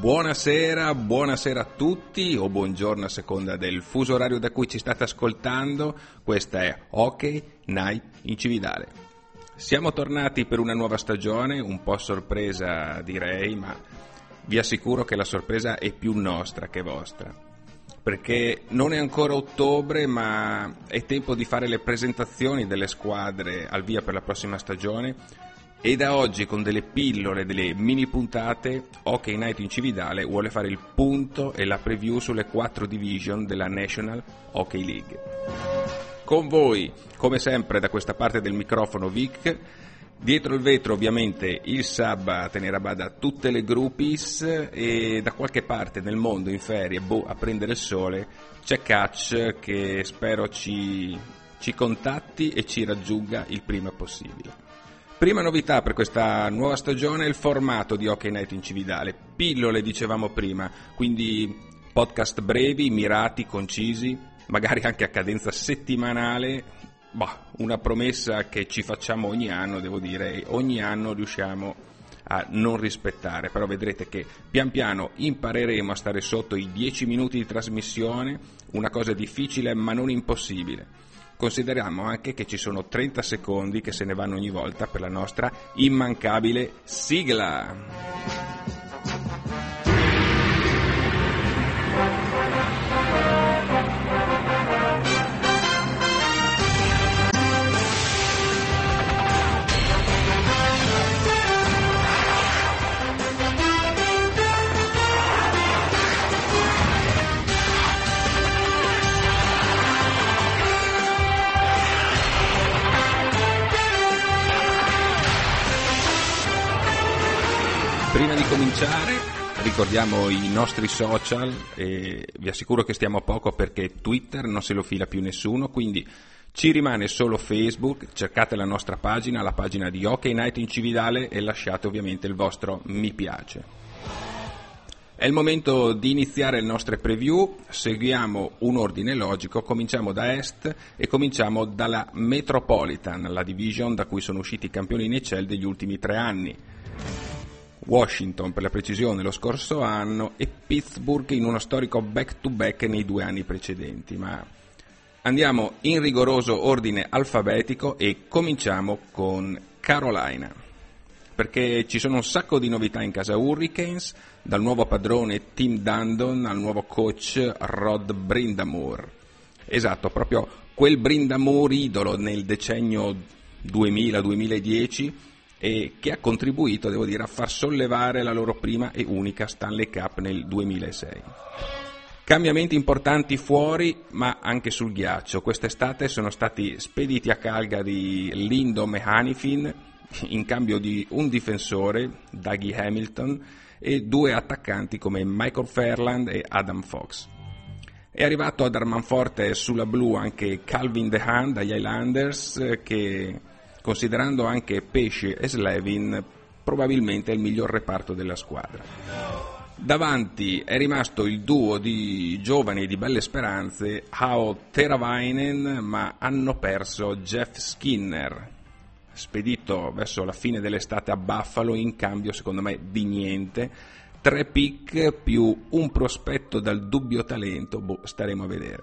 Buonasera a tutti, o buongiorno a seconda del fuso orario da cui ci state ascoltando. Questa è Hockey Night in Cividale. Siamo tornati per una nuova stagione, un po' sorpresa direi, ma vi assicuro che la sorpresa è più nostra che vostra, perché non è ancora ottobre, ma è tempo di fare le presentazioni delle squadre al via per la prossima stagione. E da oggi, con delle pillole, delle mini puntate, Hockey Night in Cividale vuole fare il punto e la preview sulle 4 division della National Hockey League. Con voi, come sempre, da questa parte del microfono Vic, dietro il vetro ovviamente il sub a tenere a bada tutte le groupies, e da qualche parte nel mondo in ferie, a prendere il sole, c'è Catch, che spero ci contatti e ci raggiunga il prima possibile. Prima novità per questa nuova stagione è il formato di Hockey Night in Cividale. Pillole, dicevamo prima, quindi podcast brevi, mirati, concisi, magari anche a cadenza settimanale. Una promessa che ci facciamo ogni anno, devo dire, e ogni anno riusciamo a non rispettare. Però vedrete che pian piano impareremo a stare sotto i 10 minuti di trasmissione, una cosa difficile ma non impossibile. Consideriamo anche che ci sono 30 secondi che se ne vanno ogni volta per la nostra immancabile sigla. Prima di cominciare ricordiamo i nostri social, e vi assicuro che stiamo a poco perché Twitter non se lo fila più nessuno, quindi ci rimane solo Facebook. Cercate la nostra pagina, la pagina di Hockey Night in Cividale, e lasciate ovviamente il vostro mi piace. È il momento di iniziare le nostre preview, seguiamo un ordine logico, cominciamo da Est e cominciamo dalla Metropolitan, la division da cui sono usciti i campioni NHL degli ultimi 3 anni. Washington per la precisione lo scorso anno e Pittsburgh in uno storico back-to-back nei 2 anni precedenti, ma andiamo in rigoroso ordine alfabetico e cominciamo con Carolina, perché ci sono un sacco di novità in casa Hurricanes, dal nuovo padrone Tim Dundon al nuovo coach Rod Brind'Amour. Esatto, proprio quel Brind'Amour idolo nel decennio 2000-2010, e che ha contribuito, devo dire, a far sollevare la loro prima e unica Stanley Cup nel 2006. Cambiamenti importanti fuori, ma anche sul ghiaccio. Quest'estate sono stati spediti a Calgary Lindholm e Hanifin in cambio di un difensore, Dougie Hamilton, e 2 attaccanti come Michael Ferland e Adam Fox. È arrivato ad Armanforte sulla blu anche Calvin De Haan dagli Islanders, che, considerando anche Pesce e Slevin, probabilmente è il miglior reparto della squadra. Davanti è rimasto il duo di giovani e di belle speranze, Aho Teravainen, ma hanno perso Jeff Skinner, spedito verso la fine dell'estate a Buffalo in cambio, secondo me, di niente. 3 pick più un prospetto dal dubbio talento, staremo a vedere.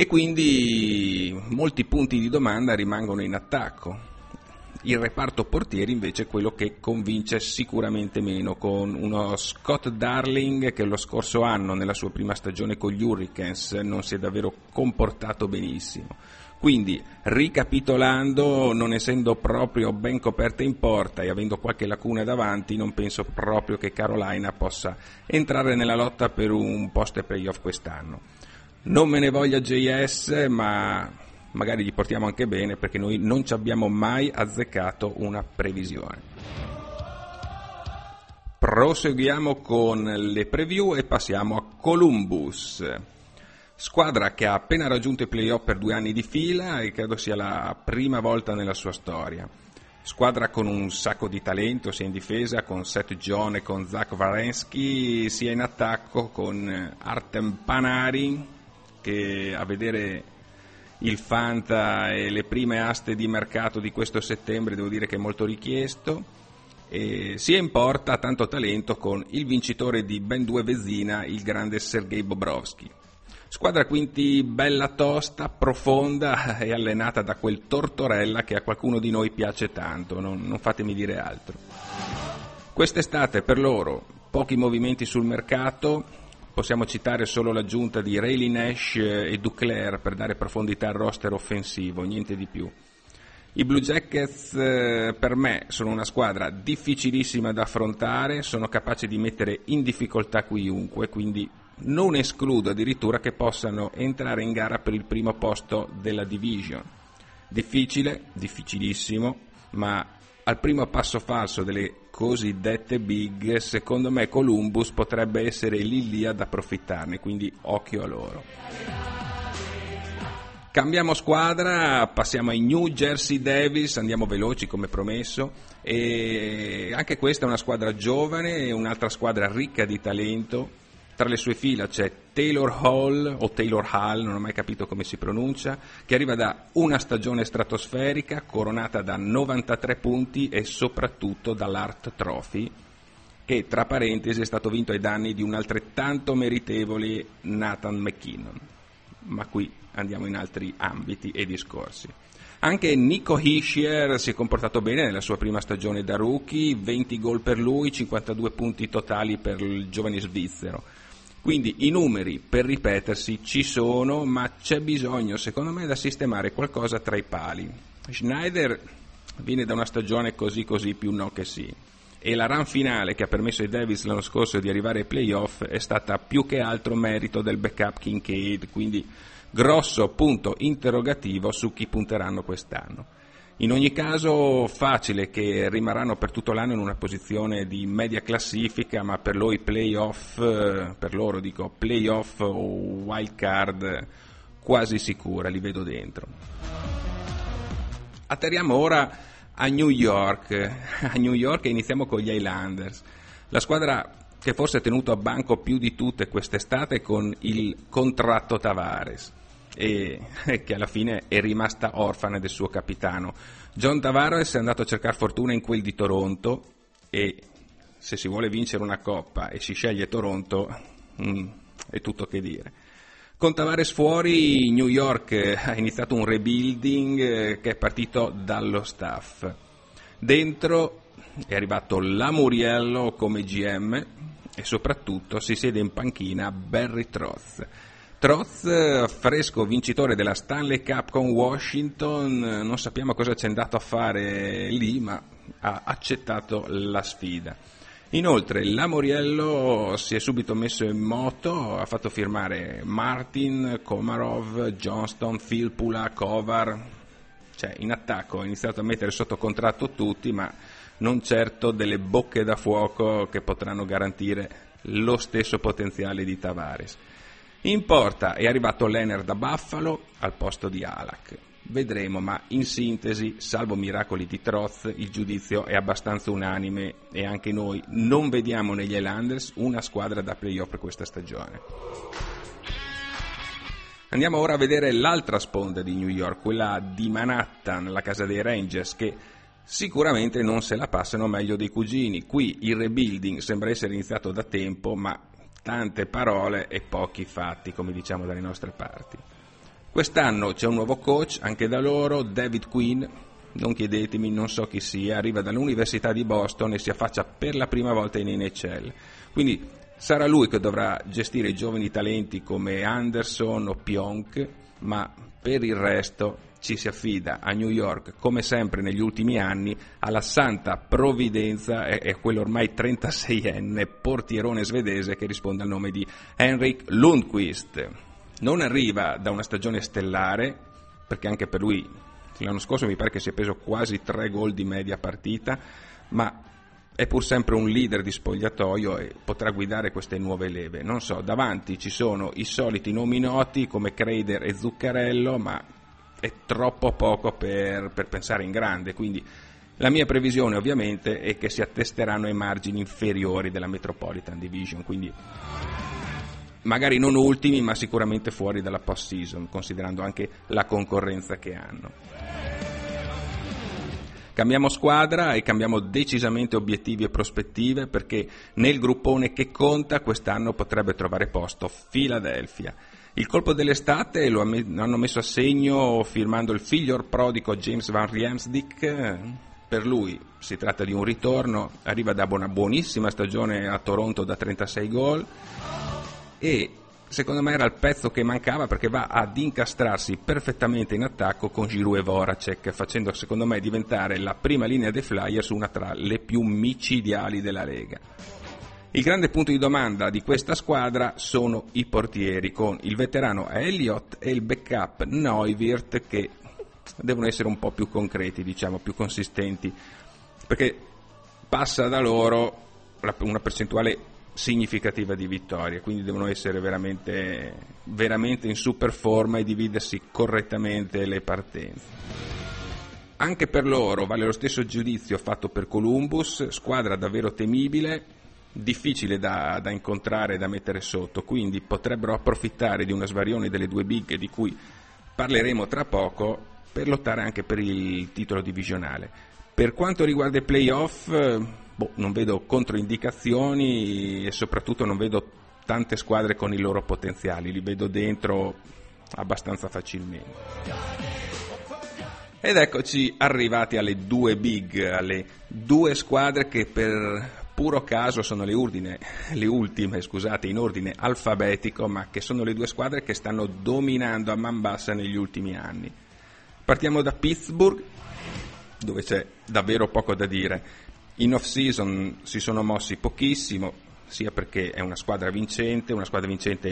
E quindi molti punti di domanda rimangono in attacco. Il reparto portieri invece è quello che convince sicuramente meno, con uno Scott Darling che lo scorso anno, nella sua prima stagione con gli Hurricanes, non si è davvero comportato benissimo. Quindi, ricapitolando, non essendo proprio ben coperta in porta e avendo qualche lacuna davanti, non penso proprio che Carolina possa entrare nella lotta per un posto ai playoff quest'anno. Non me ne voglia JS, ma magari gli portiamo anche bene, perché noi non ci abbiamo mai azzeccato una previsione. Proseguiamo con le preview e passiamo a Columbus, squadra che ha appena raggiunto i playoff per 2 anni di fila e credo sia la prima volta nella sua storia. Squadra con un sacco di talento, sia in difesa con Seth Jones e con Zach Varensky, sia in attacco con Artem Panarin, che a vedere il Fanta e le prime aste di mercato di questo settembre devo dire che è molto richiesto, sia in porta ha tanto talento con il vincitore di ben due Vezina, il grande Sergei Bobrovsky. Squadra quindi bella tosta, profonda e allenata da quel Tortorella che a qualcuno di noi piace tanto, non fatemi dire altro. Quest'estate per loro pochi movimenti sul mercato, possiamo citare solo l'aggiunta di Rayleigh Nash e Duclair per dare profondità al roster offensivo, niente di più. I Blue Jackets per me sono una squadra difficilissima da affrontare, sono capaci di mettere in difficoltà chiunque, quindi non escludo addirittura che possano entrare in gara per il primo posto della division. Difficile, difficilissimo, ma al primo passo falso delle cosiddette big, secondo me Columbus potrebbe essere lì lì ad approfittarne, quindi occhio a loro. Cambiamo squadra, passiamo ai New Jersey Devils, andiamo veloci come promesso, e anche questa è una squadra giovane e un'altra squadra ricca di talento. Tra le sue fila c'è Taylor Hall, o Taylor Hall, non ho mai capito come si pronuncia, che arriva da una stagione stratosferica, coronata da 93 punti e soprattutto dall'Art Trophy, che tra parentesi è stato vinto ai danni di un altrettanto meritevole Nathan McKinnon. Ma qui andiamo in altri ambiti e discorsi. Anche Nico Hischier si è comportato bene nella sua prima stagione da rookie, 20 gol per lui, 52 punti totali per il giovane svizzero. Quindi i numeri, per ripetersi, ci sono, ma c'è bisogno, secondo me, da sistemare qualcosa tra i pali. Schneider viene da una stagione così più no che sì, e la run finale che ha permesso ai Devils l'anno scorso di arrivare ai playoff è stata più che altro merito del backup Kincaid, quindi grosso punto interrogativo su chi punteranno quest'anno. In ogni caso facile che rimarranno per tutto l'anno in una posizione di media classifica, ma per loro playoff o wild card quasi sicura, li vedo dentro. Atterriamo ora a New York e iniziamo con gli Islanders, la squadra che forse è tenuto a banco più di tutte quest'estate con il contratto Tavares e che alla fine è rimasta orfana del suo capitano. John Tavares è andato a cercare fortuna in quel di Toronto e se si vuole vincere una coppa e si sceglie Toronto è tutto che dire. Con Tavares fuori, New York ha iniziato un rebuilding che è partito dallo staff. Dentro è arrivato Lamoriello come GM e soprattutto si siede in panchina Barry Trotz. Trotz, fresco vincitore della Stanley Cup con Washington, non sappiamo cosa c'è andato a fare lì, ma ha accettato la sfida. Inoltre Lamoriello si è subito messo in moto, ha fatto firmare Martin, Komarov, Johnston, Filppula, Kovar, cioè in attacco ha iniziato a mettere sotto contratto tutti, ma non certo delle bocche da fuoco che potranno garantire lo stesso potenziale di Tavares. In porta è arrivato Leonard da Buffalo al posto di Halak. Vedremo, ma in sintesi, salvo miracoli di Trotz, il giudizio è abbastanza unanime e anche noi non vediamo negli Islanders una squadra da playoff per questa stagione. Andiamo ora a vedere l'altra sponda di New York, quella di Manhattan, la casa dei Rangers, che sicuramente non se la passano meglio dei cugini. Qui il rebuilding sembra essere iniziato da tempo, ma tante parole e pochi fatti, come diciamo dalle nostre parti. Quest'anno c'è un nuovo coach, anche da loro, David Quinn, non chiedetemi, non so chi sia, arriva dall'Università di Boston e si affaccia per la prima volta in NHL. Quindi sarà lui che dovrà gestire i giovani talenti come Anderson o Pionk, ma per il resto ci si affida a New York, come sempre negli ultimi anni, alla santa provvidenza e quello ormai 36enne portierone svedese che risponde al nome di Henrik Lundqvist. Non arriva da una stagione stellare, perché anche per lui l'anno scorso mi pare che si è preso quasi 3 gol di media partita, ma è pur sempre un leader di spogliatoio e potrà guidare queste nuove leve. Non so, davanti ci sono i soliti nomi noti come Kreider e Zuccarello, ma è troppo poco per pensare in grande, quindi la mia previsione ovviamente è che si attesteranno ai margini inferiori della Metropolitan Division, quindi magari non ultimi ma sicuramente fuori dalla post-season, considerando anche la concorrenza che hanno. Cambiamo squadra e cambiamo decisamente obiettivi e prospettive, perché nel gruppone che conta quest'anno potrebbe trovare posto Philadelphia. Il colpo dell'estate lo hanno messo a segno firmando il figlio prodigo James Van Riemsdyk. Per lui si tratta di un ritorno, arriva da una buonissima stagione a Toronto da 36 gol e secondo me era il pezzo che mancava, perché va ad incastrarsi perfettamente in attacco con Giroux e Voracek, facendo secondo me diventare la prima linea dei Flyers una tra le più micidiali della Lega. Il grande punto di domanda di questa squadra sono i portieri, con il veterano Elliott e il backup Neuwirth che devono essere un po' più concreti, diciamo più consistenti, perché passa da loro una percentuale significativa di vittorie, quindi devono essere veramente, veramente in super forma e dividersi correttamente le partenze. Anche per loro vale lo stesso giudizio fatto per Columbus, squadra davvero temibile, difficile da incontrare e da mettere sotto, quindi potrebbero approfittare di una svarione delle due big di cui parleremo tra poco per lottare anche per il titolo divisionale. Per quanto riguarda i playoff, non vedo controindicazioni e soprattutto non vedo tante squadre con i loro potenziali, li vedo dentro abbastanza facilmente. Ed eccoci arrivati alle due big, alle due squadre che per puro caso sono le ultime in ordine alfabetico, ma che sono le due squadre che stanno dominando a man bassa negli ultimi anni. Partiamo da Pittsburgh, dove c'è davvero poco da dire. In off-season si sono mossi pochissimo, sia perché è una squadra vincente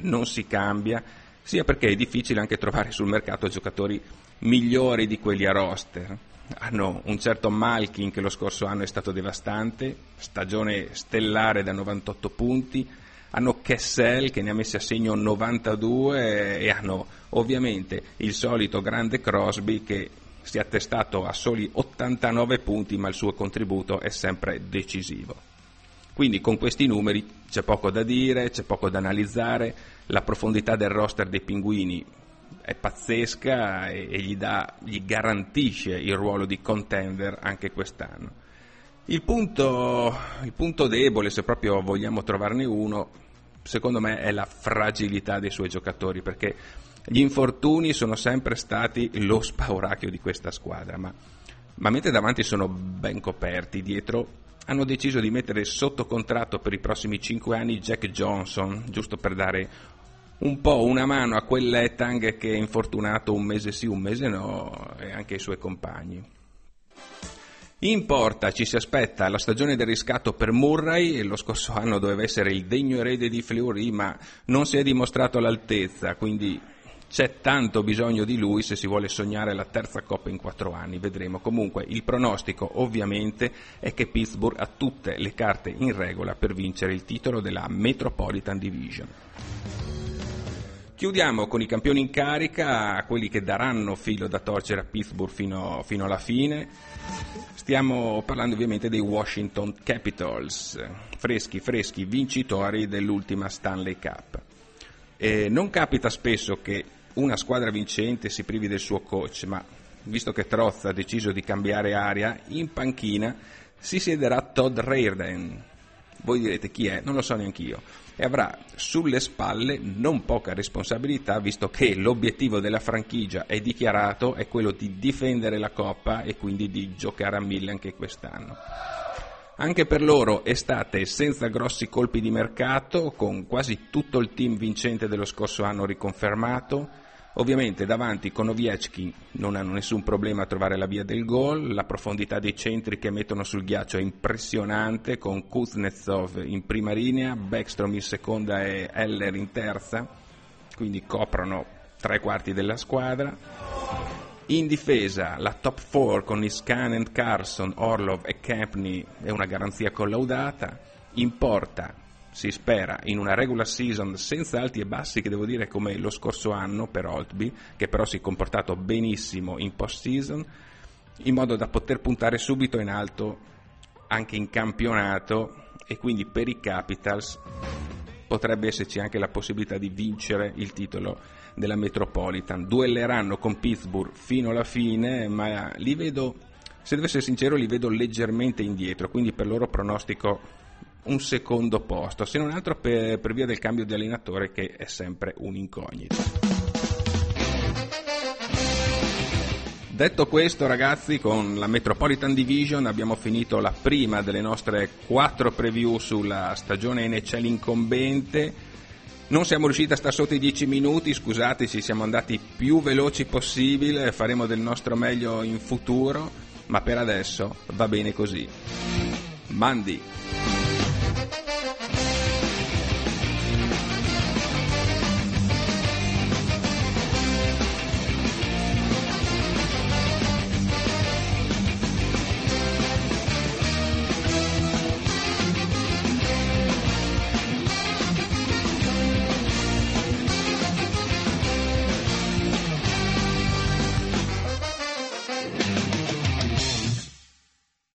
non si cambia, sia perché è difficile anche trovare sul mercato giocatori migliori di quelli a roster. Hanno un certo Malkin che lo scorso anno è stato devastante, stagione stellare da 98 punti, hanno Kessel che ne ha messi a segno 92 e hanno ovviamente il solito grande Crosby che si è attestato a soli 89 punti, ma il suo contributo è sempre decisivo. Quindi con questi numeri c'è poco da dire, c'è poco da analizzare, la profondità del roster dei Pinguini è pazzesca e gli garantisce il ruolo di contender anche quest'anno. Il punto debole, se proprio vogliamo trovarne uno, secondo me è la fragilità dei suoi giocatori, perché gli infortuni sono sempre stati lo spauracchio di questa squadra, ma mentre davanti sono ben coperti, dietro hanno deciso di mettere sotto contratto per i prossimi 5 anni Jack Johnson, giusto per dare un po' una mano a quell'Etang che è infortunato un mese sì, un mese no, e anche ai suoi compagni. In porta ci si aspetta la stagione del riscatto per Murray, e lo scorso anno doveva essere il degno erede di Fleury, ma non si è dimostrato all'altezza, quindi c'è tanto bisogno di lui se si vuole sognare la terza Coppa in 4 anni, vedremo. Comunque il pronostico ovviamente è che Pittsburgh ha tutte le carte in regola per vincere il titolo della Metropolitan Division. Chiudiamo con i campioni in carica, quelli che daranno filo da torcere a Pittsburgh fino alla fine. Stiamo parlando ovviamente dei Washington Capitals, freschi vincitori dell'ultima Stanley Cup. E non capita spesso che una squadra vincente si privi del suo coach, ma visto che Trotz ha deciso di cambiare aria, in panchina si siederà Todd Reirden. Voi direte chi è? Non lo so neanch'io. E avrà sulle spalle non poca responsabilità, visto che l'obiettivo della franchigia è dichiarato, è quello di difendere la Coppa e quindi di giocare a 1000 anche quest'anno. Anche per loro estate senza grossi colpi di mercato, con quasi tutto il team vincente dello scorso anno riconfermato. Ovviamente davanti con Ovechkin non hanno nessun problema a trovare la via del gol, la profondità dei centri che mettono sul ghiaccio è impressionante, con Kuznetsov in prima linea, Backstrom in seconda e Heller in terza, quindi coprono 3/4 della squadra. In difesa la top 4 con Niskanen, Carson, Orlov e Kempney è una garanzia collaudata. In porta si spera in una regular season senza alti e bassi, che devo dire come lo scorso anno per Holtby, che però si è comportato benissimo in post season, in modo da poter puntare subito in alto anche in campionato, e quindi per i Capitals potrebbe esserci anche la possibilità di vincere il titolo della Metropolitan. Duelleranno con Pittsburgh fino alla fine, ma li vedo Se devo essere sincero, li vedo leggermente indietro, quindi per loro pronostico un secondo posto, se non altro per via del cambio di allenatore, che è sempre un'incognita. Detto questo, ragazzi, con la Metropolitan Division abbiamo finito la prima delle nostre 4 preview sulla stagione NHL incombente. Non siamo riusciti a stare sotto i 10 minuti, scusateci, siamo andati più veloci possibile, faremo del nostro meglio in futuro, ma per adesso va bene così. Mandi!